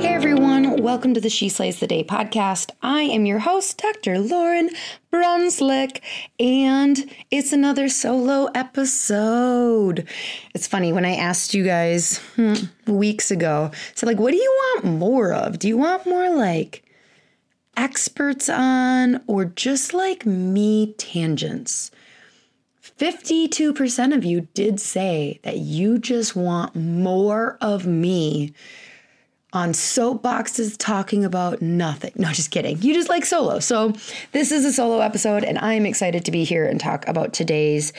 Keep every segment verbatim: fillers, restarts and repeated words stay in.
Hey everyone, welcome to the She Slays the Day podcast. I am your host, Doctor Lauren Brunslick, and it's another solo episode. It's funny, when I asked you guys hmm, weeks ago, so like, what do you want more of? Do you want more like experts on or just like me tangents? fifty-two percent of you did say that you just want more of me on soapboxes talking about nothing. No, just kidding. You just like solo. So this is a solo episode, and I'm excited to be here and talk about today's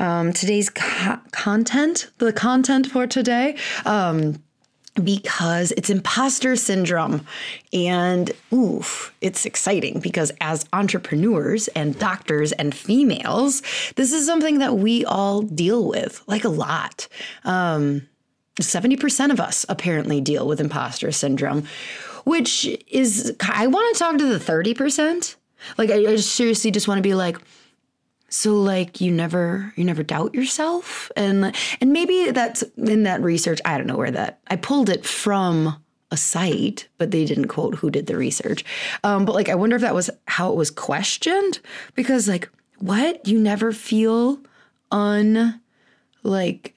um, today's co- content, the content for today, um, because it's imposter syndrome. And oof, it's exciting because as entrepreneurs and doctors and females, this is something that we all deal with, like a lot. Um seventy percent of us apparently deal with imposter syndrome, which is, I want to talk to the thirty percent. Like, I, I seriously just want to be like, so like you never, you never doubt yourself. And, and maybe that's in that research. I don't know where that, I pulled it from a site, but they didn't quote who did the research. Um, but like, I wonder if that was how it was questioned, because like, what? You never feel un like,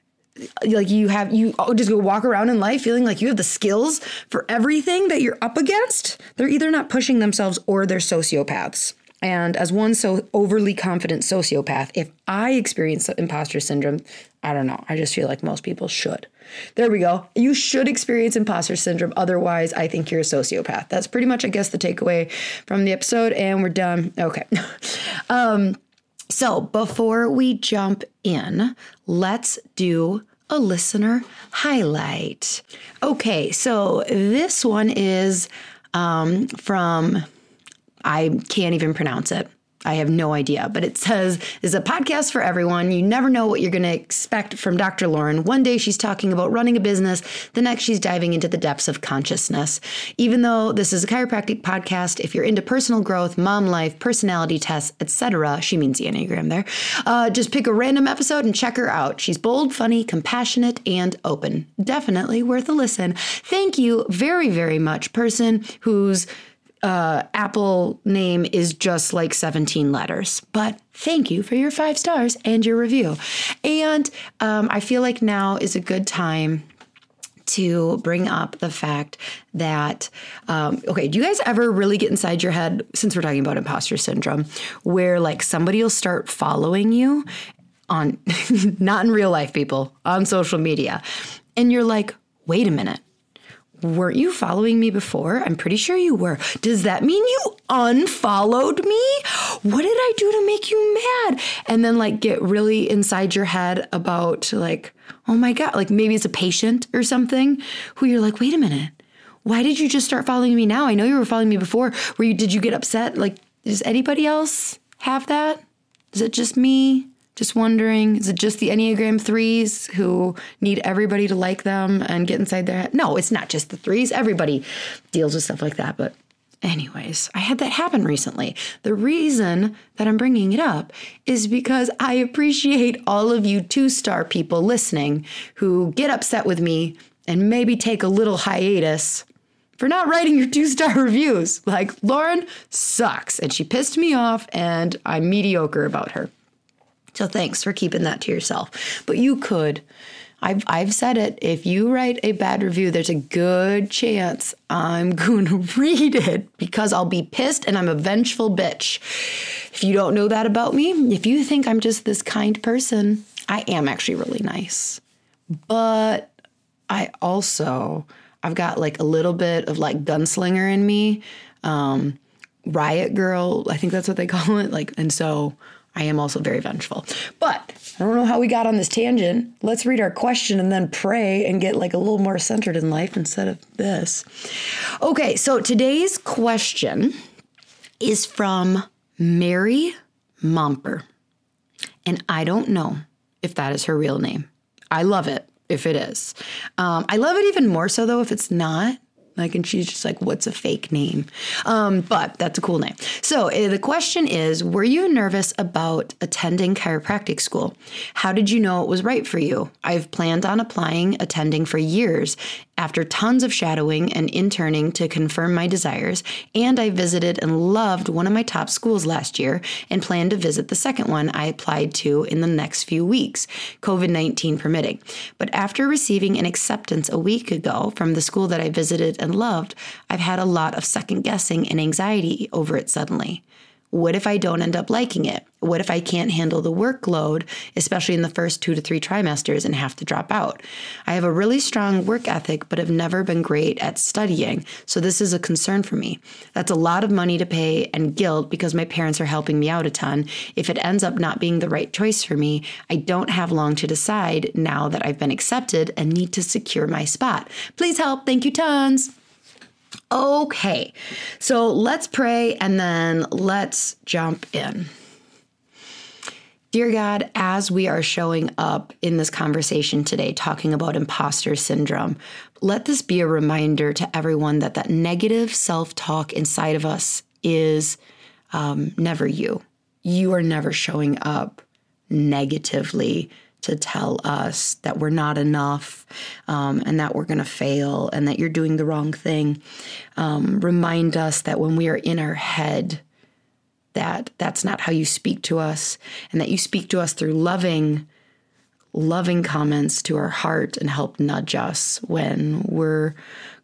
Like you have, you just go walk around in life feeling like you have the skills for everything that you're up against. They're either not pushing themselves or they're sociopaths. And as one so overly confident sociopath, if I experience imposter syndrome, I don't know. I just feel like most people should. There we go. You should experience imposter syndrome. Otherwise, I think you're a sociopath. That's pretty much, I guess, the takeaway from the episode. And we're done. Okay. um, so before we jump in, let's do a listener highlight. Okay, so this one is um, from, I can't even pronounce it. I have no idea, but it says, is a podcast for everyone. You never know what you're going to expect from Doctor Lauren. One day she's talking about running a business. The next she's diving into the depths of consciousness. Even though this is a chiropractic podcast, if you're into personal growth, mom life, personality tests, et cetera, she means the Enneagram there, uh, just pick a random episode and check her out. She's bold, funny, compassionate, and open. Definitely worth a listen. Thank you very, very much, person who's Uh, Apple name is just like seventeen letters, but thank you for your five stars and your review. And um, I feel like now is a good time to bring up the fact that, um, okay, do you guys ever really get inside your head, since we're talking about imposter syndrome, where like somebody will start following you on, not in real life, people, on social media. And you're like, wait a minute. Weren't you following me before? I'm pretty sure you were. Does that mean you unfollowed me? What did I do to make you mad? And then like get really inside your head about like, oh my God, like maybe it's a patient or something who you're like, wait a minute, why did you just start following me now? I know you were following me before. Were you, did you get upset? Like, does anybody else have that? Is it just me? Just wondering, is it just the Enneagram threes who need everybody to like them and get inside their head? No, it's not just the threes. Everybody deals with stuff like that. But anyways, I had that happen recently. The reason that I'm bringing it up is because I appreciate all of you two-star people listening who get upset with me and maybe take a little hiatus for not writing your two-star reviews. Like, Lauren sucks, and she pissed me off, and I'm mediocre about her. So thanks for keeping that to yourself. But you could. I've I've said it. If you write a bad review, there's a good chance I'm going to read it because I'll be pissed and I'm a vengeful bitch. If you don't know that about me, if you think I'm just this kind person, I am actually really nice. But I also, I've got like a little bit of like gunslinger in me, um, riot girl. I think that's what they call it. Like, and so I am also very vengeful. But I don't know how we got on this tangent. Let's read our question and then pray and get like a little more centered in life instead of this. Okay, so today's question is from Mary Momper. And I don't know if that is her real name. I love it if it is. Um, I love it even more so, though, if it's not. Like, and she's just like, what's a fake name? Um, but that's a cool name. So uh, the question is, were you nervous about attending chiropractic school? How did you know it was right for you? I've planned on applying, attending for years after tons of shadowing and interning to confirm my desires. And I visited and loved one of my top schools last year and plan to visit the second one I applied to in the next few weeks, covid nineteen permitting. But after receiving an acceptance a week ago from the school that I visited and loved, I've had a lot of second guessing and anxiety over it suddenly. What if I don't end up liking it? What if I can't handle the workload, especially in the first two to three trimesters, and have to drop out? I have a really strong work ethic, but have never been great at studying, so this is a concern for me. That's a lot of money to pay and guilt because my parents are helping me out a ton. If it ends up not being the right choice for me, I don't have long to decide now that I've been accepted and need to secure my spot. Please help. Thank you tons. Okay, so let's pray and then let's jump in. Dear God, as we are showing up in this conversation today, talking about imposter syndrome, let this be a reminder to everyone that that negative self-talk inside of us is um, never you. You are never showing up negatively to tell us that we're not enough um, and that we're going to fail and that you're doing the wrong thing. Um, remind us that when we are in our head, that that's not how you speak to us, and that you speak to us through loving, loving comments to our heart and help nudge us when we're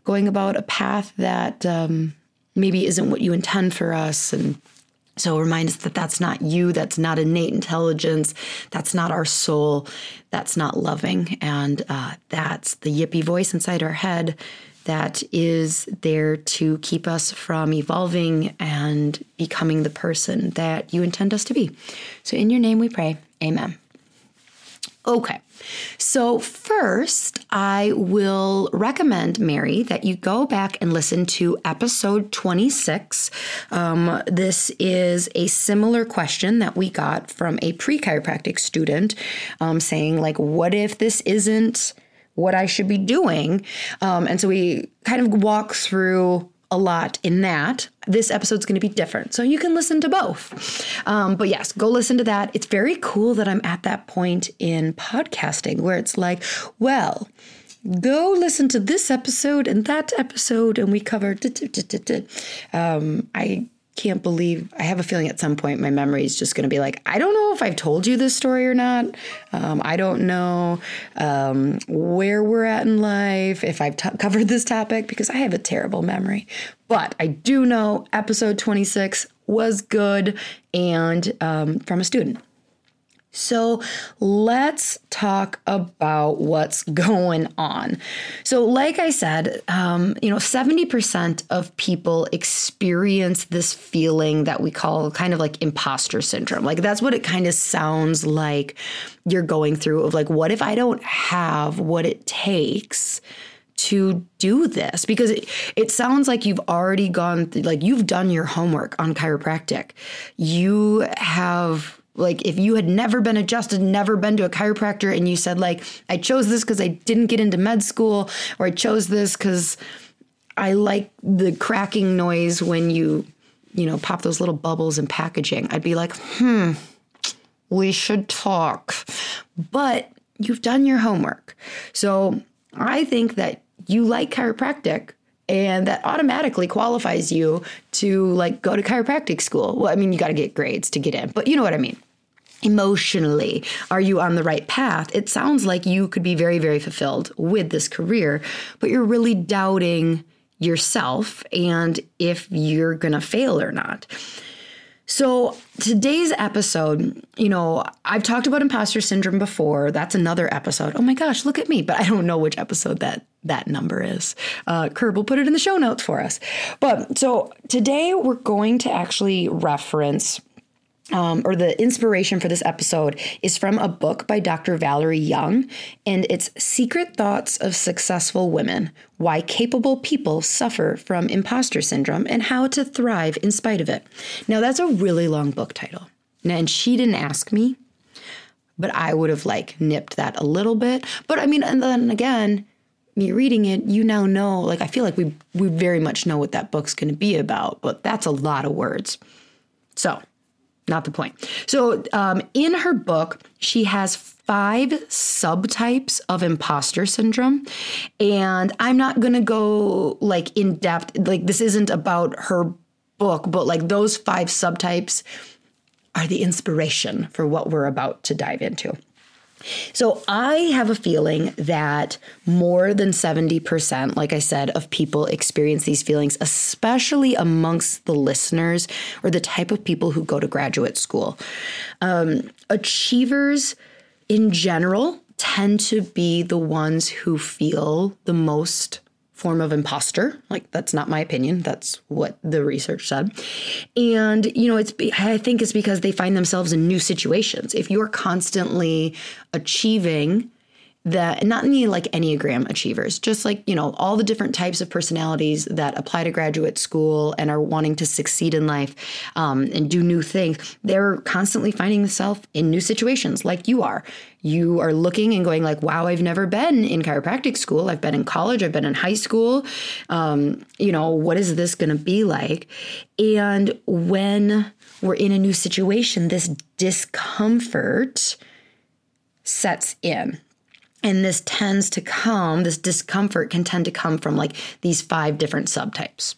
going about a path that um, maybe isn't what you intend for us. And so remind us that that's not you, that's not innate intelligence, that's not our soul, that's not loving, and uh, that's the yippy voice inside our head that is there to keep us from evolving and becoming the person that you intend us to be. So in your name we pray, amen. Okay, so first I will recommend, Mary, that you go back and listen to episode twenty-six. Um, this is a similar question that we got from a pre-chiropractic student um, saying, like, what if this isn't what I should be doing? Um, and so we kind of walk through a lot in that. This episode's going to be different, so you can listen to both. Um, but yes, go listen to that. It's very cool that I'm at that point in podcasting where it's like, well, go listen to this episode and that episode, and we covered. Um, I can't believe, I have a feeling at some point my memory is just going to be like, I don't know if I've told you this story or not. Um, I don't know um, where we're at in life, if I've t- covered this topic, because I have a terrible memory. But I do know episode twenty-six was good and um, from a student. So let's talk about what's going on. So like I said, um, you know, seventy percent of people experience this feeling that we call kind of like imposter syndrome. Like, that's what it kind of sounds like you're going through, of like, what if I don't have what it takes to do this? Because it, it sounds like you've already gone through, like you've done your homework on chiropractic. You have... Like, if you had never been adjusted, never been to a chiropractor, and you said, like, I chose this because I didn't get into med school, or I chose this because I like the cracking noise when you, you know, pop those little bubbles in packaging, I'd be like, hmm, we should talk. But you've done your homework. So I think that you like chiropractic And that automatically qualifies you to like go to chiropractic school. Well, I mean, you got to get grades to get in, but you know what I mean? Emotionally, are you on the right path? It sounds like you could be very, very fulfilled with this career, but you're really doubting yourself and if you're going to fail or not. So today's episode, you know, I've talked about imposter syndrome before. That's another episode. Oh my gosh, look at me. But I don't know which episode that that number is. Uh, Curb will put it in the show notes for us. But so today we're going to actually reference um, or the inspiration for this episode is from a book by Doctor Valerie Young. And it's Secret Thoughts of Successful Women, Why Capable People Suffer from Imposter Syndrome and How to Thrive in Spite of It. Now, that's a really long book title. Now, and she didn't ask me, but I would have like nipped that a little bit. But I mean, and then again, me reading it, you now know, like, I feel like we, we very much know what that book's going to be about, but that's a lot of words. So not the point. So um, in her book, she has five subtypes of imposter syndrome. And I'm not going to go like in depth, like this isn't about her book, but like those five subtypes are the inspiration for what we're about to dive into. So I have a feeling that more than seventy percent, like I said, of people experience these feelings, especially amongst the listeners or the type of people who go to graduate school. Um, achievers in general tend to be the ones who feel the most form of imposter. Like, that's not my opinion. That's what the research said. And, you know, it's, I think it's because they find themselves in new situations. If you're constantly achieving that, not any like Enneagram achievers, just like, you know, all the different types of personalities that apply to graduate school and are wanting to succeed in life um, and do new things, they're constantly finding themselves in new situations like you are. You are looking and going like, wow, I've never been in chiropractic school. I've been in college. I've been in high school. Um, you know, what is this going to be like? And when we're in a new situation, this discomfort sets in. And this tends to come, this discomfort can tend to come from like these five different subtypes.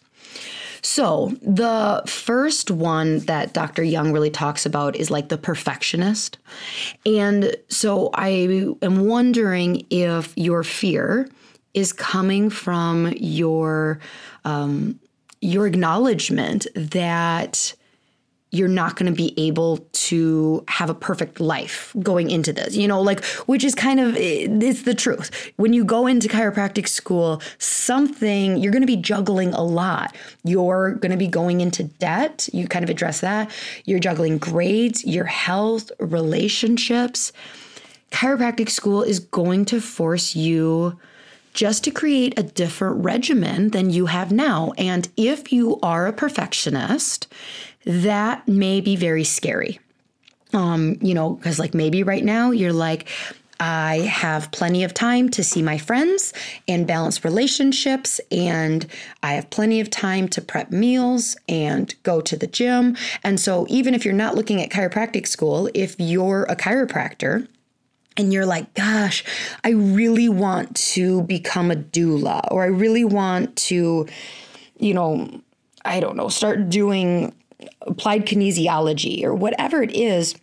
So the first one that Doctor Young really talks about is like the perfectionist. And so I am wondering if your fear is coming from your um, your acknowledgement that you're not going to be able to have a perfect life going into this, you know, like, which is kind of, it's the truth. When you go into chiropractic school, something, you're going to be juggling a lot. You're going to be going into debt. You kind of address that. You're juggling grades, your health, relationships. Chiropractic school is going to force you just to create a different regimen than you have now. And if you are a perfectionist, that may be very scary, um, you know, because like maybe right now you're like, I have plenty of time to see my friends and balance relationships, and I have plenty of time to prep meals and go to the gym. And so even if you're not looking at chiropractic school, if you're a chiropractor, and you're like, gosh, I really want to become a doula, or I really want to, you know, I don't know, start doing applied kinesiology or whatever it is.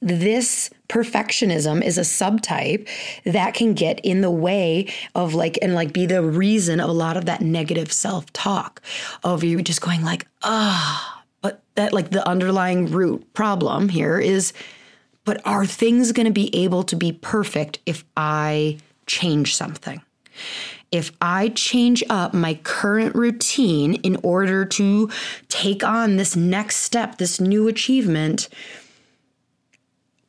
This perfectionism is a subtype that can get in the way of like, and like be the reason of a lot of that negative self-talk of you just going like, ah, oh, but that like the underlying root problem here is, but are things going to be able to be perfect if I change something? If I change up my current routine in order to take on this next step, this new achievement,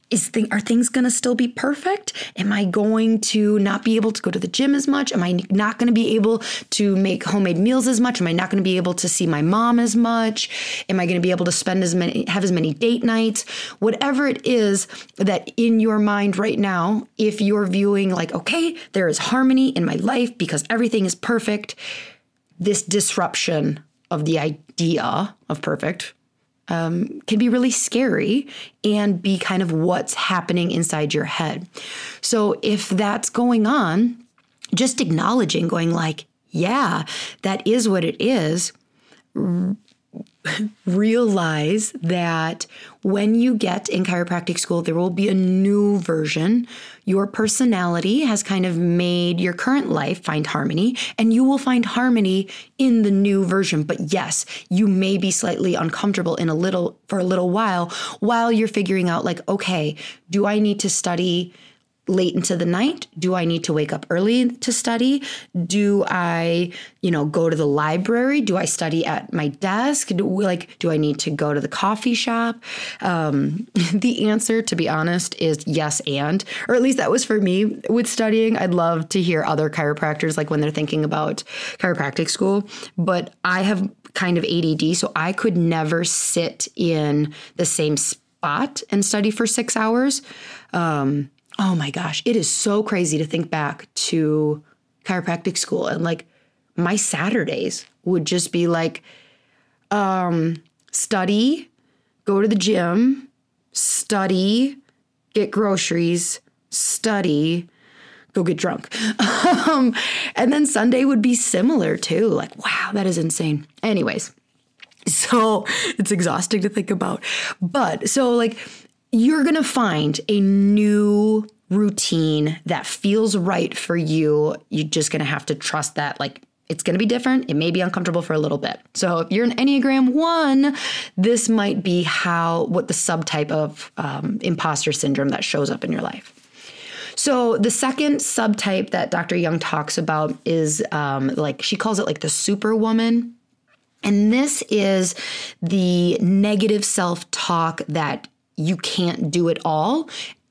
is thing, are things going to still be perfect? Am I going to not be able to go to the gym as much? Am I not going to be able to make homemade meals as much? Am I not going to be able to see my mom as much? Am I going to be able to spend as many, have as many date nights? Whatever it is that in your mind right now, if you're viewing like, okay, there is harmony in my life because everything is perfect, this disruption of the idea of perfect Um, can be really scary and be kind of what's happening inside your head. So if that's going on, just acknowledging, going like, yeah, that is what it is, realize that when you get in chiropractic school, there will be a new version. Your personality has kind of made your current life find harmony, and you will find harmony in the new version. But yes, you may be slightly uncomfortable in a little for a little while while you're figuring out, like, okay, do I need to study late into the night? Do I need to wake up early to study? Do I, you know, go to the library? Do I study at my desk? Do, like, do I need to go to the coffee shop? Um, the answer, to be honest, is yes and, or at least that was for me with studying. I'd love to hear other chiropractors, like when they're thinking about chiropractic school, but I have kind of A D D, so I could never sit in the same spot and study for six hours. Um, Oh my gosh, it is so crazy to think back to chiropractic school. And like my Saturdays would just be like um, study, go to the gym, study, get groceries, study, go get drunk. um, and then Sunday would be similar too. Like, wow, that is insane. Anyways, so it's exhausting to think about. But so like, you're going to find a new routine that feels right for you. You're just going to have to trust that, like, it's going to be different. It may be uncomfortable for a little bit. So if you're an Enneagram one, this might be how, what the subtype of um, imposter syndrome that shows up in your life. So the second subtype that Doctor Young talks about is um, like, she calls it like the superwoman. And this is the negative self-talk that you can't do it all,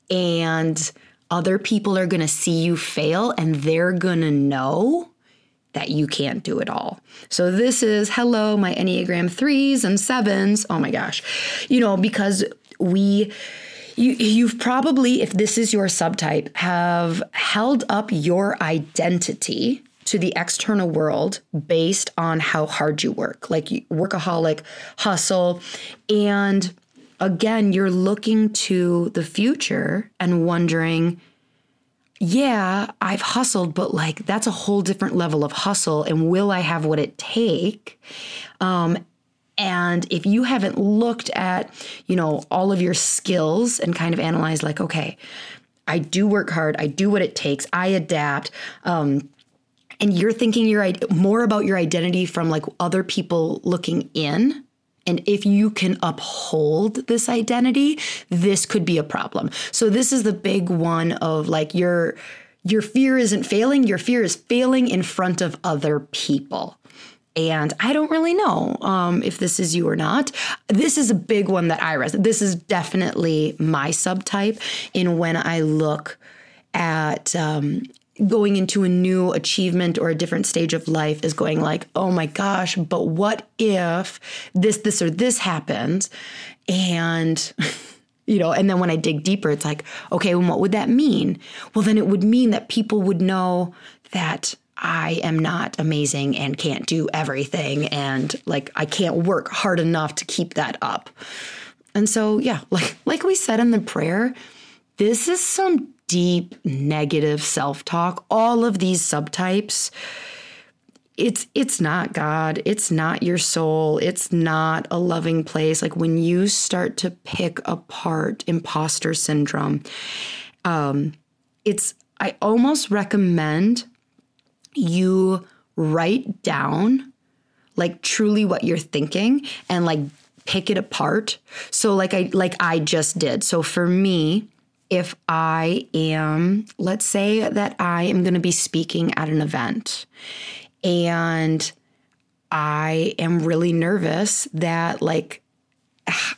and other people are going to see you fail, and they're going to know that you can't do it all. So this is, hello, my Enneagram threes and sevens. Oh my gosh. You know, because we, you, you've probably, if this is your subtype, have held up your identity to the external world based on how hard you work, like you, workaholic, hustle, and again, you're looking to the future and wondering, yeah, I've hustled, but like that's a whole different level of hustle. And will I have what it take? Um, and if you haven't looked at, you know, all of your skills and kind of analyzed like, okay, I do work hard. I do what it takes. I adapt. Um, and you're thinking you're more about your identity from like other people looking in. And if you can uphold this identity, this could be a problem. So this is the big one of like your your fear isn't failing. Your fear is failing in front of other people. And I don't really know um, if this is you or not. This is a big one that I resonate. This is definitely my subtype in when I look at um, going into a new achievement or a different stage of life is going like, oh my gosh, but what if this, this, or this happened? And, you know, and then when I dig deeper, it's like, okay, well, what would that mean? Well, then it would mean that people would know that I am not amazing and can't do everything. And like, I can't work hard enough to keep that up. And so, yeah, like, like we said in the prayer, this is some deep negative self-talk. All of these subtypes, it's it's not God. It's not your soul. It's not a loving place. Like when you start to pick apart imposter syndrome, um, it's I almost recommend you write down like truly what you're thinking and like pick it apart. So like I like I just did. So for me, if I am, let's say that I am going to be speaking at an event and I am really nervous that like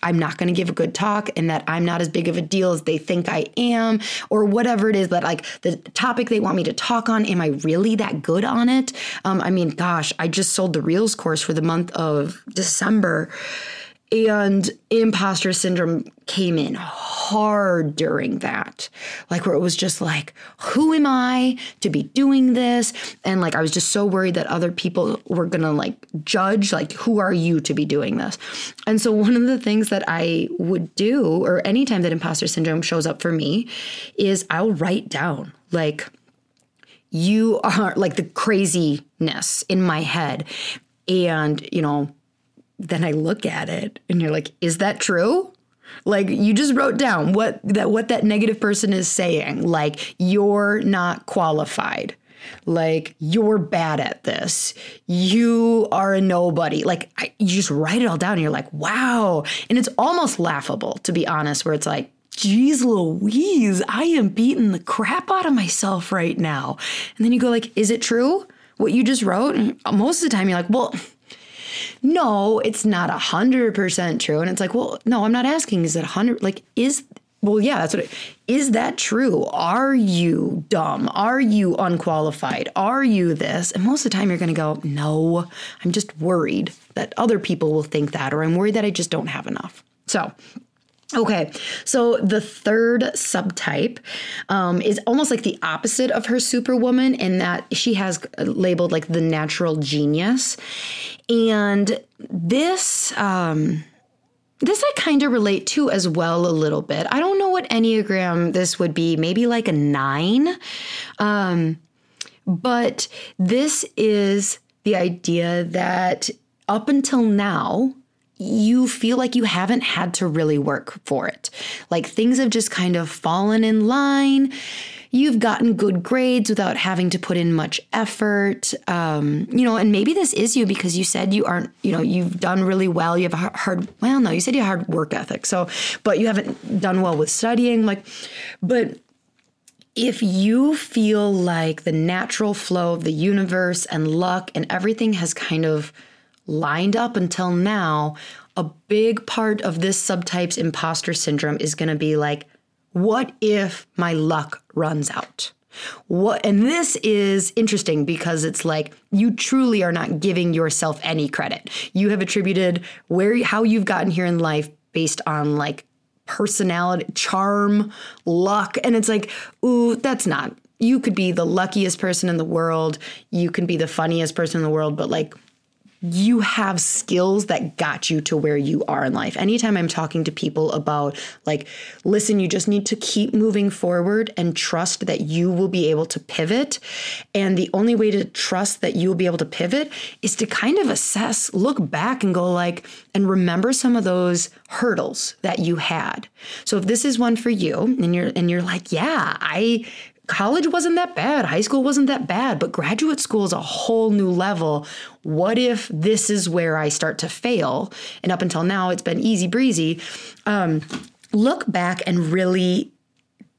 I'm not going to give a good talk and that I'm not as big of a deal as they think I am, or whatever it is that like the topic they want me to talk on. Am I really that good on it? Um, I mean, gosh, I just sold the Reels course for the month of December. And imposter syndrome came in hard during that, like where it was just like, who am I to be doing this? And like, I was just so worried that other people were going to like judge, like, who are you to be doing this? And so one of the things that I would do, or anytime that imposter syndrome shows up for me, is I'll write down like, you are like the craziness in my head. And, you know, then I look at it and you're like, is that true? Like, you just wrote down what that what that negative person is saying. Like, you're not qualified. Like, you're bad at this. You are a nobody. Like, I, you just write it all down and you're like, wow. And it's almost laughable, to be honest, where it's like, geez Louise, I am beating the crap out of myself right now. And then you go like, is it true what you just wrote? And most of the time you're like, well, no, it's not one hundred percent true. And it's like, well, no, I'm not asking, is it one hundred? Like, is, well, yeah, that's what it, is that true? Are you dumb? Are you unqualified? Are you this? And most of the time you're going to go, no, I'm just worried that other people will think that, or I'm worried that I just don't have enough. So, okay, so the third subtype um, is almost like the opposite of her superwoman in that she has labeled like the natural genius. And this, um, this I kind of relate to as well a little bit. I don't know what Enneagram this would be, maybe like a nine. Um, but this is the idea that up until now, you feel like you haven't had to really work for it. Like, things have just kind of fallen in line. You've gotten good grades without having to put in much effort. Um, you know, and maybe this is you because you said you aren't, you know, you've done really well. You have a hard, well, no, you said you have hard work ethic. So, but you haven't done well with studying. Like, but if you feel like the natural flow of the universe and luck and everything has kind of lined up until now, a big part of this subtype's imposter syndrome is going to be like, what if my luck runs out? What? And this is interesting because it's like, you truly are not giving yourself any credit. You have attributed where, how you've gotten here in life based on like personality, charm, luck. And it's like, ooh, that's not, you could be the luckiest person in the world. You can be the funniest person in the world, but like, you have skills that got you to where you are in life. Anytime I'm talking to people about like, listen, you just need to keep moving forward and trust that you will be able to pivot. And the only way to trust that you will be able to pivot is to kind of assess, look back and go like, and remember some of those hurdles that you had. So if this is one for you and you're, and you're like, yeah, I, college wasn't that bad. High school wasn't that bad, but graduate school is a whole new level. What if this is where I start to fail? And up until now, it's been easy breezy. Um, look back and really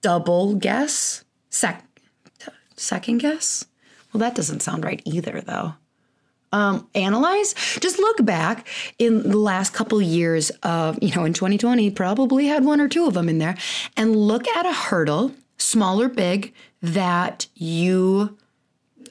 double guess, sec- second guess. Well, that doesn't sound right either, though. Um, analyze, just look back in the last couple years of, you know, in twenty twenty, probably had one or two of them in there, and look at a hurdle, small or big, that you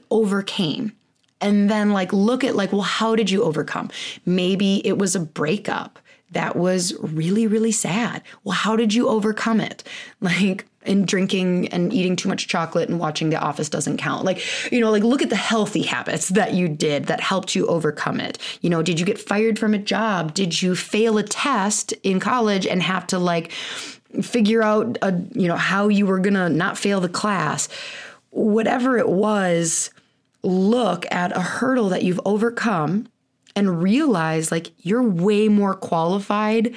overcame. And then like, look at like, well, how did you overcome? Maybe it was a breakup that was really, really sad. Well, how did you overcome it? Like, and drinking and eating too much chocolate and watching The Office doesn't count. Like, you know, like look at the healthy habits that you did that helped you overcome it. You know, did you get fired from a job? Did you fail a test in college and have to like figure out, a, you know, how you were going to not fail the class? Whatever it was, look at a hurdle that you've overcome and realize like you're way more qualified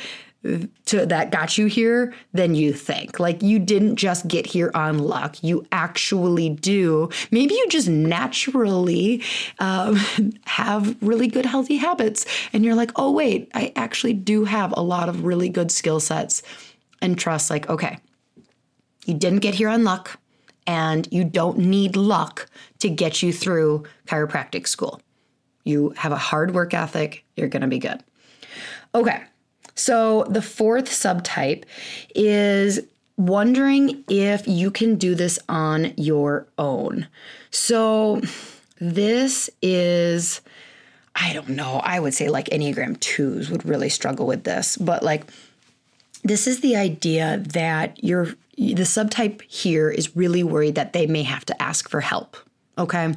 to that got you here than you think. Like, you didn't just get here on luck. You actually do. Maybe you just naturally um, have really good healthy habits. And you're like, oh, wait, I actually do have a lot of really good skill sets. And trust like, okay, you didn't get here on luck, and you don't need luck to get you through chiropractic school. You have a hard work ethic. You're going to be good. Okay. So the fourth subtype is wondering if you can do this on your own. So this is, I don't know, I would say like Enneagram twos would really struggle with this, but like, this is the idea that you're, the subtype here is really worried that they may have to ask for help. Okay.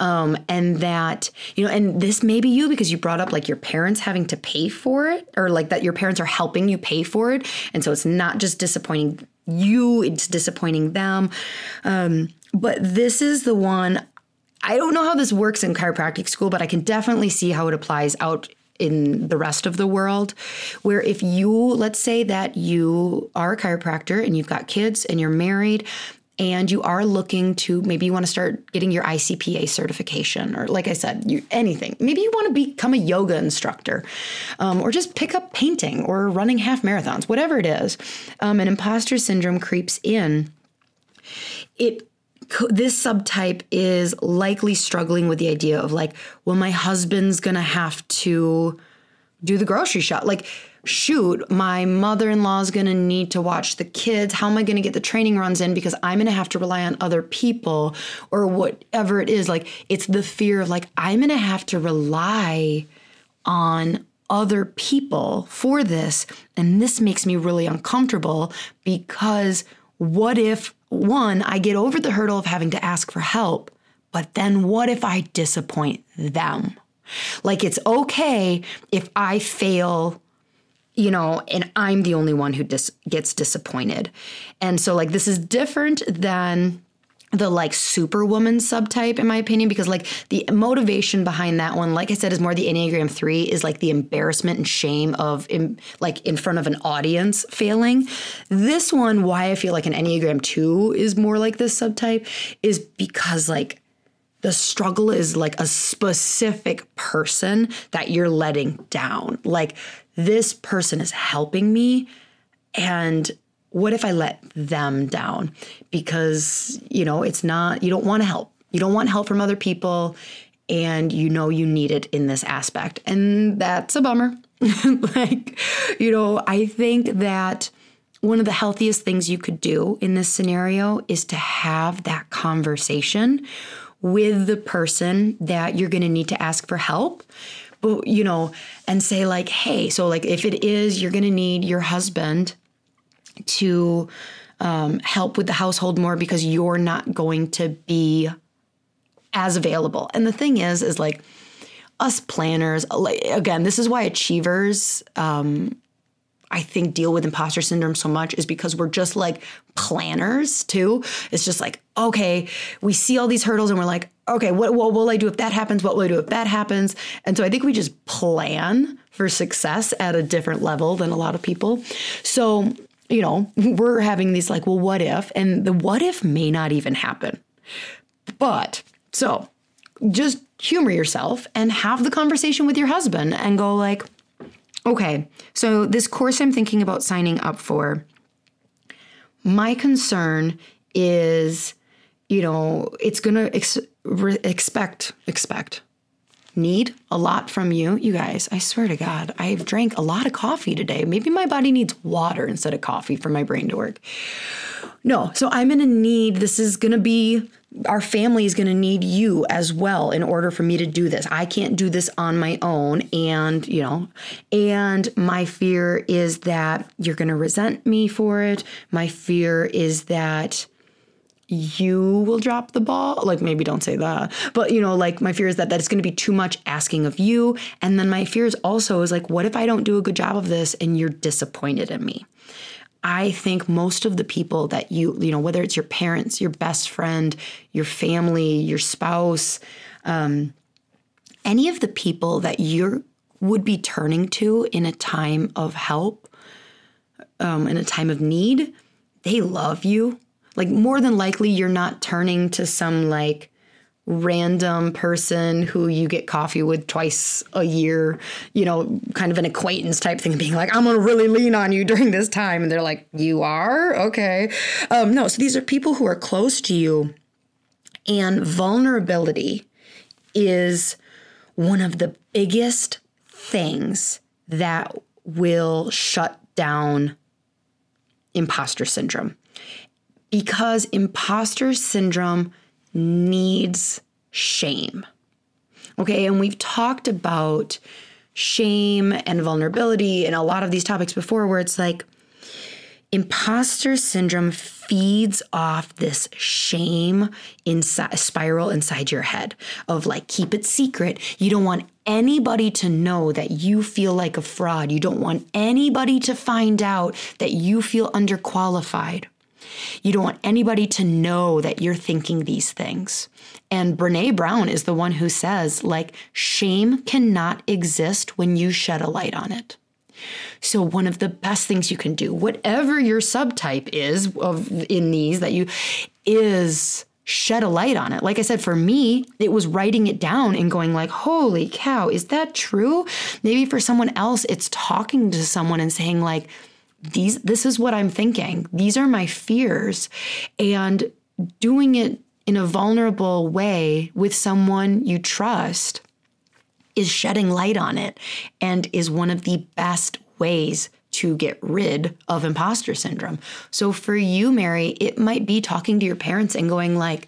Um, and that, you know, and this may be you because you brought up like your parents having to pay for it, or like that your parents are helping you pay for it. And so it's not just disappointing you, it's disappointing them. Um, But this is the one, I don't know how this works in chiropractic school, but I can definitely see how it applies out in the rest of the world, where if you, let's say that you are a chiropractor and you've got kids and you're married and you are looking to, maybe you want to start getting your I C P A certification, or like I said, you, anything. Maybe you want to become a yoga instructor, um, or just pick up painting or running half marathons, whatever it is. Um, and imposter syndrome creeps in. It This subtype is likely struggling with the idea of like, well, my husband's going to have to do the grocery shop. Like, shoot, my mother-in-law is going to need to watch the kids. How am I going to get the training runs in because I'm going to have to rely on other people or whatever it is. Like, it's the fear of like, I'm going to have to rely on other people for this. And this makes me really uncomfortable because what if, one, I get over the hurdle of having to ask for help, but then what if I disappoint them? Like, it's okay if I fail, you know, and I'm the only one who dis- gets disappointed. And so, like, this is different than the, like, superwoman subtype, in my opinion, because, like, the motivation behind that one, like I said, is more the Enneagram three, is, like, the embarrassment and shame of, in, like, in front of an audience failing. This one, why I feel like an Enneagram two is more like this subtype, is because, like, the struggle is, like, a specific person that you're letting down. Like, this person is helping me, and what if I let them down? Because, you know, it's not, you don't want to help. You don't want help from other people, and you know you need it in this aspect. And that's a bummer. Like, you know, I think that one of the healthiest things you could do in this scenario is to have that conversation with the person that you're going to need to ask for help. But, you know, and say like, hey, so like if it is, you're going to need your husband to um, help with the household more because you're not going to be as available. And the thing is, is like us planners, again, this is why achievers, um, I think, deal with imposter syndrome so much, is because we're just like planners too. It's just like, okay, we see all these hurdles and we're like, okay, what, what will I do if that happens? What will I do if that happens? And so I think we just plan for success at a different level than a lot of people. So, you know, we're having these like, well, what if? And the what if may not even happen. But so just humor yourself and have the conversation with your husband and go like, okay, so this course I'm thinking about signing up for, my concern is, you know, it's going to ex- re- expect, expect. need a lot from you. You guys, I swear to God, I've drank a lot of coffee today. Maybe my body needs water instead of coffee for my brain to work. No, so I'm going to need, this is going to be, our family is going to need you as well in order for me to do this. I can't do this on my own. And, you know, and my fear is that you're going to resent me for it. My fear is that you will drop the ball. Like, maybe don't say that, but you know, like my fear is that that it's going to be too much asking of you. And then my fear is also is like, what if I don't do a good job of this and you're disappointed in me? I think most of the people that you, you know, whether it's your parents, your best friend, your family, your spouse, um, any of the people that you would be turning to in a time of help, um, in a time of need, they love you. Like, more than likely, you're not turning to some, like, random person who you get coffee with twice a year, you know, kind of an acquaintance type thing, being like, I'm going to really lean on you during this time. And they're like, you are? Okay. Um, no, so these are people who are close to you. And vulnerability is one of the biggest things that will shut down imposter syndrome. Because imposter syndrome needs shame. Okay, and we've talked about shame and vulnerability and a lot of these topics before, where it's like imposter syndrome feeds off this shame inside, spiral inside your head of like, keep it secret. You don't want anybody to know that you feel like a fraud. You don't want anybody to find out that you feel underqualified. You don't want anybody to know that you're thinking these things. And Brene Brown is the one who says, like, shame cannot exist when you shed a light on it. So one of the best things you can do, whatever your subtype is of in these that you is shed a light on it. Like I said, for me, it was writing it down and going like, holy cow, is that true? Maybe for someone else, it's talking to someone and saying like, these, this is what I'm thinking. These are my fears. And doing it in a vulnerable way with someone you trust is shedding light on it and is one of the best ways to get rid of imposter syndrome. So for you, Mary, it might be talking to your parents and going like,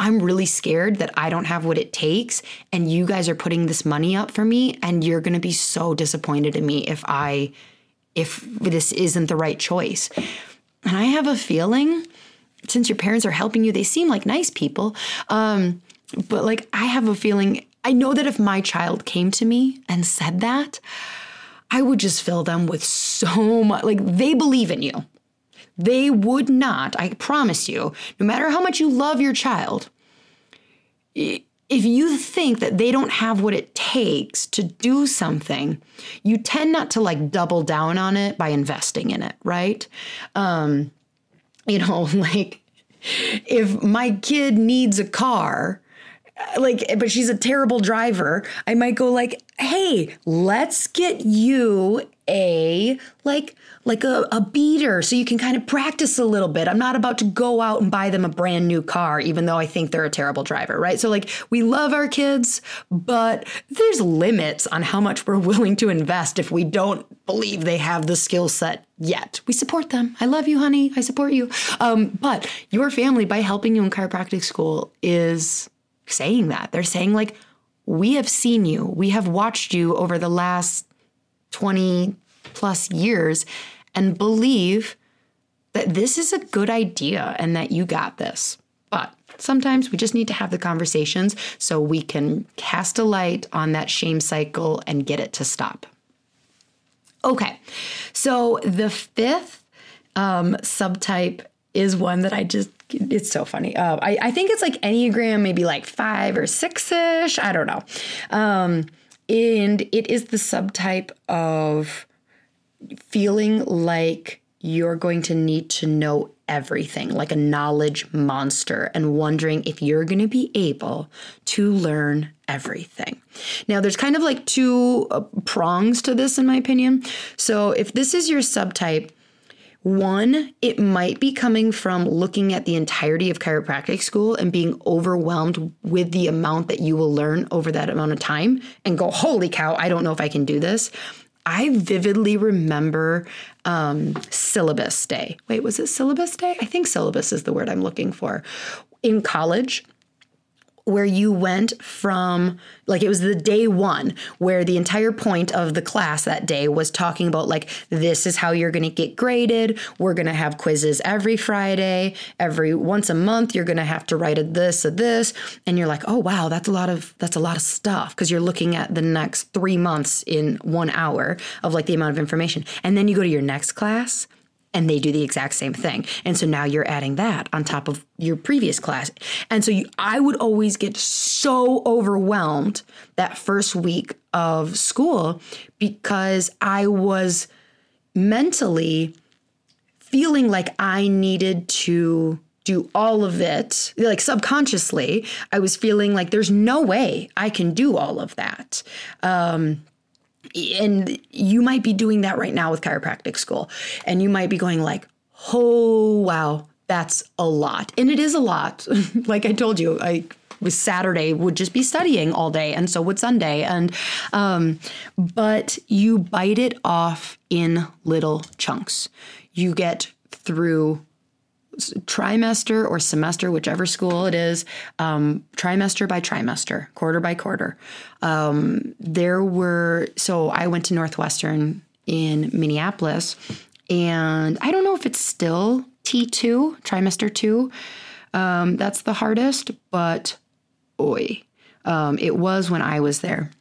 I'm really scared that I don't have what it takes and you guys are putting this money up for me and you're going to be so disappointed in me if I, if this isn't the right choice. And I have a feeling, since your parents are helping you, they seem like nice people. Um, but like, I have a feeling, I know that if my child came to me and said that, I would just fill them with so much, like they believe in you. They would not, I promise you, no matter how much you love your child, if you think that they don't have what it takes to do something, you tend not to like double down on it by investing in it, right? Um, you know, like if my kid needs a car, like, but she's a terrible driver, I might go like, hey, let's get you a, like, like a, a beater so you can kind of practice a little bit. I'm not about to go out and buy them a brand new car, even though I think they're a terrible driver, right? So like, we love our kids, but there's limits on how much we're willing to invest if we don't believe they have the skill set yet. We support them. I love you, honey. I support you. Um, but your family, by helping you in chiropractic school, is saying that. They're saying like, we have seen you, we have watched you over the last twenty plus years and believe that this is a good idea and that you got this. But sometimes we just need to have the conversations so we can cast a light on that shame cycle and get it to stop. Okay, so the fifth um, subtype is one that I just, it's so funny. Uh, I, I think it's like Enneagram, maybe like five or six-ish. I don't know. Um, and it is the subtype of feeling like you're going to need to know everything, like a knowledge monster, and wondering if you're going to be able to learn everything. Now, there's kind of like two uh, prongs to this, in my opinion. So if this is your subtype, one, it might be coming from looking at the entirety of chiropractic school and being overwhelmed with the amount that you will learn over that amount of time and go, holy cow, I don't know if I can do this. I vividly remember um, syllabus day. Wait, was it syllabus day? I think syllabus is the word I'm looking for. In college, where you went from, like, it was the day one where the entire point of the class that day was talking about, like, this is how you're going to get graded. We're going to have quizzes every Friday, every once a month. You're going to have to write a this, a this. And you're like, oh, wow, that's a lot of that's a lot of stuff, because you're looking at the next three months in one hour of, like, the amount of information. And then you go to your next class and they do the exact same thing. And so now you're adding that on top of your previous class. And so you, I would always get so overwhelmed that first week of school because I was mentally feeling like I needed to do all of it. Like subconsciously, I was feeling like there's no way I can do all of that. Um And you might be doing that right now with chiropractic school, and you might be going like, oh, wow, that's a lot. And it is a lot. Like I told you, I was Saturday would just be studying all day. And so would Sunday. And um, but you bite it off in little chunks. You get through trimester or semester, whichever school it is, um, trimester by trimester, quarter by quarter. Um, there were, so I went to Northwestern in Minneapolis, and I don't know if it's still T two, trimester two. Um, that's the hardest, but oy, um, it was when I was there.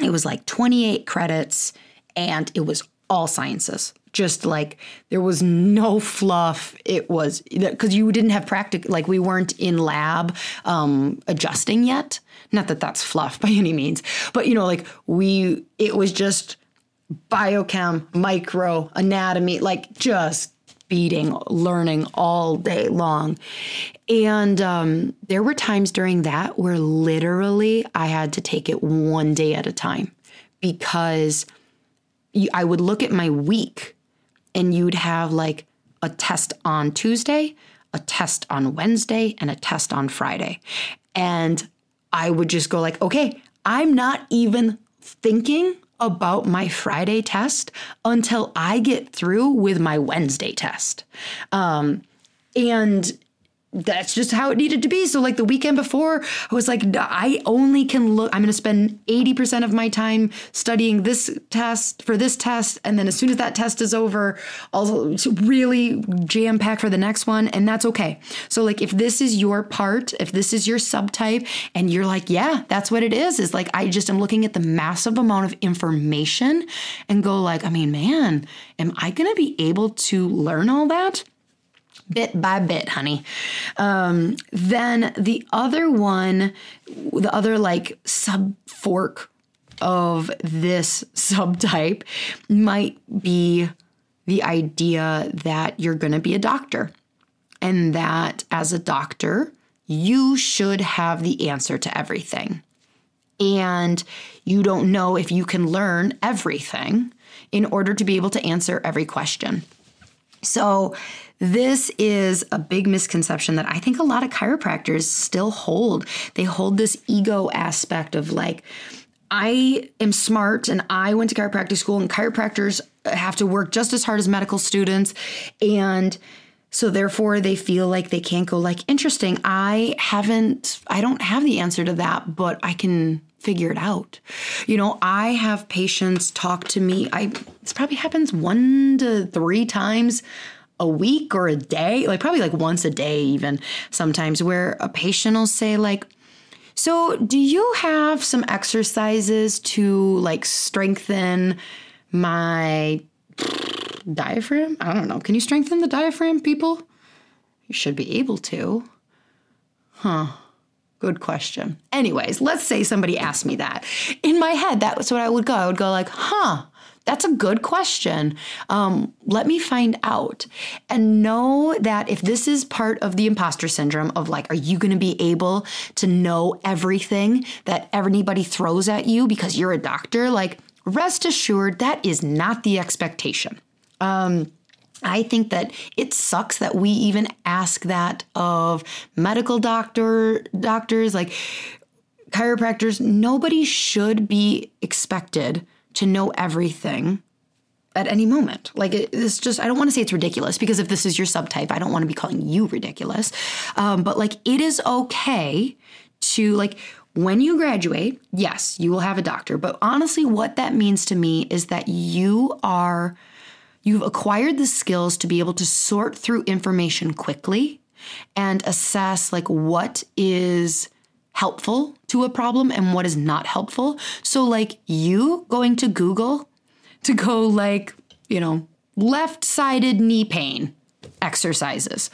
It was like twenty-eight credits, and it was all sciences. just like there was no fluff. It was because you didn't have practice. Like we weren't in lab um, adjusting yet. Not that that's fluff by any means, but you know, like we, it was just biochem, micro, anatomy, like just beating, learning all day long. And um, there were times during that where literally I had to take it one day at a time because you, I would look at my week and you'd have like a test on Tuesday, a test on Wednesday, and a test on Friday. And I would just go like, okay, I'm not even thinking about my Friday test until I get through with my Wednesday test. Um, and that's just how it needed to be. So like the weekend before, I was like, I only can look, I'm going to spend eighty percent of my time studying this test for this test. And then as soon as that test is over, I'll really jam pack for the next one. And that's okay. So like, if this is your part, if this is your subtype and you're like, yeah, that's what it is. Is like, I just am looking at the massive amount of information and go like, I mean, man, am I going to be able to learn all that? Bit by bit, honey. Um, then the other one, the other like sub fork of this subtype might be the idea that you're going to be a doctor and that as a doctor, you should have the answer to everything. And you don't know if you can learn everything in order to be able to answer every question. So this is a big misconception that I think a lot of chiropractors still hold. They hold this ego aspect of like, I am smart and I went to chiropractic school and chiropractors have to work just as hard as medical students. And so therefore they feel like they can't go like, interesting, I haven't, I don't have the answer to that, but I can figure it out. You know, I have patients talk to me. I, this probably happens one to three times a week or a day, like probably like once a day, even sometimes, where a patient will say like, so do you have some exercises to like strengthen my diaphragm? I don't know. Can you strengthen the diaphragm, people? You should be able to. Huh. Good question. Anyways, let's say somebody asked me that. In my head, that's what I would go. I would go like, huh, that's a good question. Um, let me find out. And know that if this is part of the imposter syndrome of like, are you going to be able to know everything that anybody throws at you because you're a doctor? Like, rest assured, that is not the expectation. Um, I think that it sucks that we even ask that of medical doctor, doctors, like chiropractors. Nobody should be expected to know everything at any moment. Like it, it's just, I don't want to say it's ridiculous because if this is your subtype, I don't want to be calling you ridiculous. Um, but like, it is okay to like, when you graduate, yes, you will have a doctor. But honestly, what that means to me is that you are, you've acquired the skills to be able to sort through information quickly and assess like what is helpful to a problem and what is not helpful. So like you going to Google to go like, you know, left-sided knee pain exercises,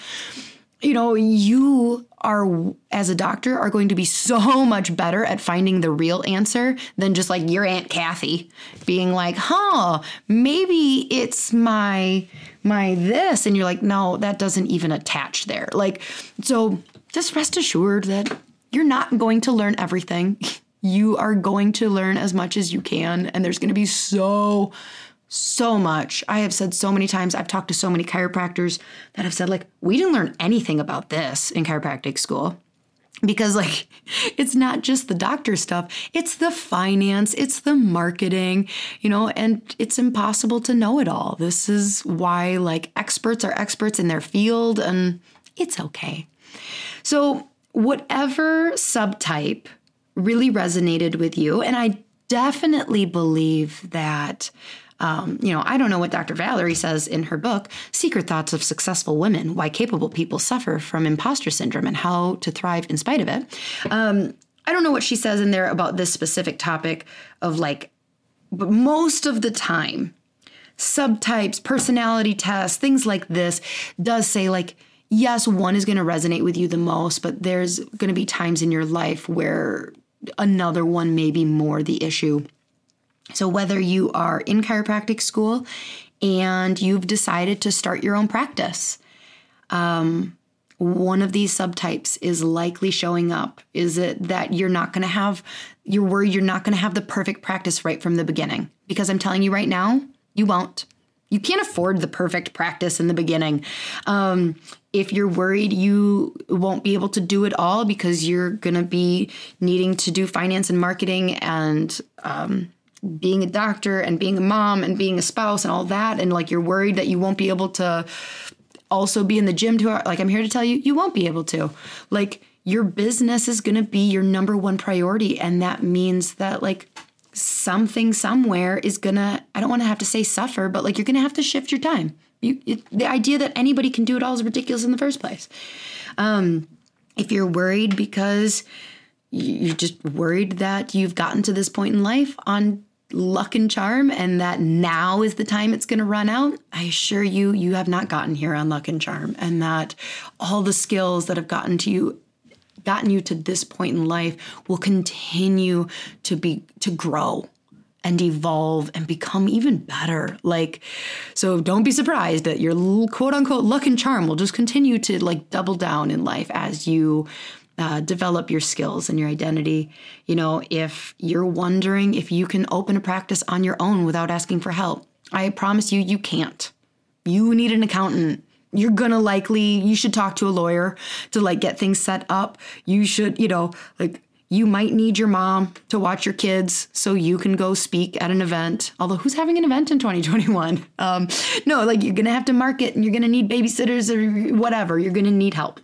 you know, you are as a doctor are going to be so much better at finding the real answer than just like your Aunt Kathy being like, huh, maybe it's my, my this. And you're like, no, that doesn't even attach there. Like, so just rest assured that you're not going to learn everything. You are going to learn as much as you can. And there's going to be so, so much. I have said so many times, I've talked to so many chiropractors that have said like, we didn't learn anything about this in chiropractic school. Because like, it's not just the doctor stuff, it's the finance, it's the marketing, you know, and it's impossible to know it all. This is why like experts are experts in their field and it's okay. So whatever subtype really resonated with you, and I definitely believe that, um, you know, I don't know what Doctor Valerie says in her book, Secret Thoughts of Successful Women, Why Capable People Suffer from Imposter Syndrome and How to Thrive in Spite of It. Um, I don't know what she says in there about this specific topic of like, but most of the time, subtypes, personality tests, things like this does say like, yes, one is going to resonate with you the most, but there's going to be times in your life where another one may be more the issue. So whether you are in chiropractic school and you've decided to start your own practice, um, one of these subtypes is likely showing up. Is it that you're not going to have, you're worried you're not going to have the perfect practice right from the beginning? Because I'm telling you right now, you won't. You can't afford the perfect practice in the beginning. Um, if you're worried you won't be able to do it all because you're going to be needing to do finance and marketing and um, being a doctor and being a mom and being a spouse and all that, and like you're worried that you won't be able to also be in the gym two hours. Like, I'm here to tell you, you won't be able to. Like, your business is going to be your number one priority. And that means that like something somewhere is going to, I don't want to have to say suffer, but like you're going to have to shift your time. You, it, the idea that anybody can do it all is ridiculous in the first place. Um, if you're worried because you're just worried that you've gotten to this point in life on luck and charm and that now is the time it's going to run out, I assure you, you have not gotten here on luck and charm, and that all the skills that have gotten to you, gotten you to this point in life will continue to be, to grow and evolve and become even better. Like, so don't be surprised that your quote unquote luck and charm will just continue to like double down in life as you Uh, develop your skills and your identity. You know, if you're wondering if you can open a practice on your own without asking for help, I promise you, you can't. You need an accountant. You're gonna likely, you should talk to a lawyer to like get things set up. You should, you know, like you might need your mom to watch your kids so you can go speak at an event. Although who's having an event in twenty twenty-one? Um, no, like you're gonna have to market and you're gonna need babysitters or whatever. You're gonna need help.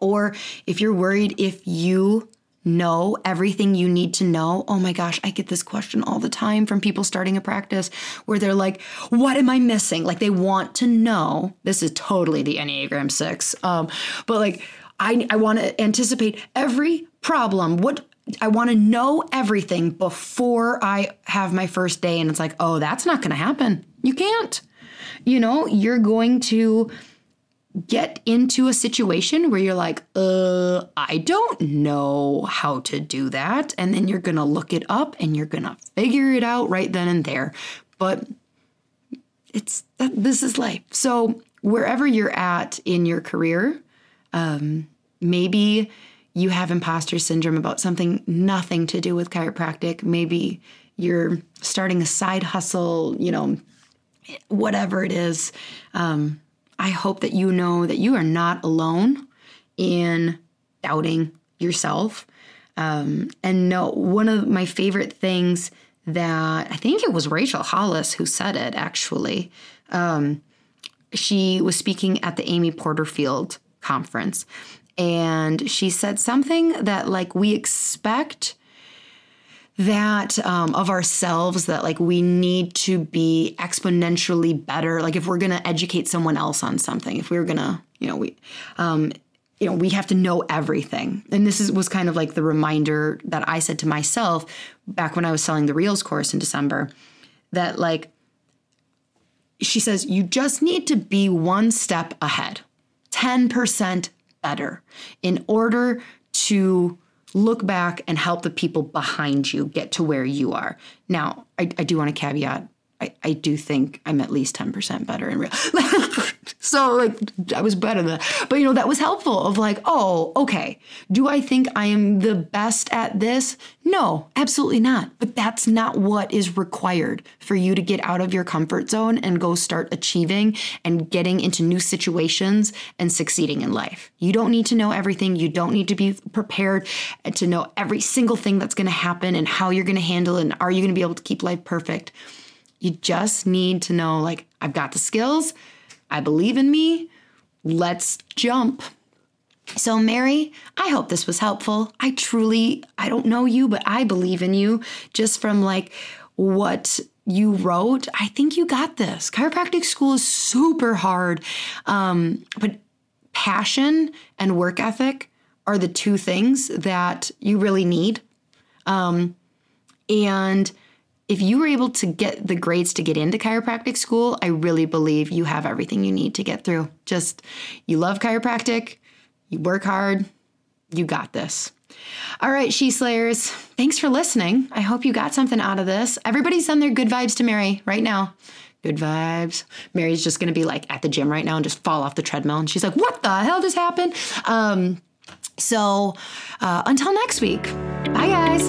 Or if you're worried if you know everything you need to know, oh my gosh, I get this question all the time from people starting a practice where they're like, what am I missing? Like they want to know, this is totally the Enneagram six, um, but like I, I want to anticipate every problem. What I want to know everything before I have my first day. And it's like, oh, that's not going to happen. You can't, you know, you're going to get into a situation where you're like, uh, I don't know how to do that. And then you're going to look it up and you're going to figure it out right then and there. But it's, this is life. So wherever you're at in your career, um, maybe you have imposter syndrome about something, nothing to do with chiropractic. Maybe you're starting a side hustle, you know, whatever it is. Um, I hope that you know that you are not alone in doubting yourself. Um, and no, one of my favorite things that I think it was Rachel Hollis who said it, actually. Um, she was speaking at the Amy Porterfield conference, and she said something that like we expect that um, of ourselves, that like we need to be exponentially better. Like if we're going to educate someone else on something, if we we're going to, you know, we, um, you know, we have to know everything. And this is, was kind of like the reminder that I said to myself back when I was selling the Reels course in December, that like, she says, you just need to be one step ahead, ten percent better in order to look back and help the people behind you get to where you are. Now, I, I do want to caveat. I, I do think I'm at least ten percent better in real. So like I was better than that. But, you know, that was helpful of like, oh, OK, do I think I am the best at this? No, absolutely not. But that's not what is required for you to get out of your comfort zone and go start achieving and getting into new situations and succeeding in life. You don't need to know everything. You don't need to be prepared to know every single thing that's going to happen and how you're going to handle it and are you going to be able to keep life perfect. You just need to know, like, I've got the skills. I believe in me. Let's jump. So, Mary, I hope this was helpful. I truly, I don't know you, but I believe in you. Just from like what you wrote, I think you got this. Chiropractic school is super hard. Um, but passion and work ethic are the two things that you really need. Um, and if you were able to get the grades to get into chiropractic school, I really believe you have everything you need to get through. Just, you love chiropractic, you work hard, you got this. All right, She Slayers, thanks for listening. I hope you got something out of this. Everybody send their good vibes to Mary right now. Good vibes. Mary's just going to be like at the gym right now and just fall off the treadmill. And she's like, what the hell just happened? Um, so uh, until next week. Bye, guys.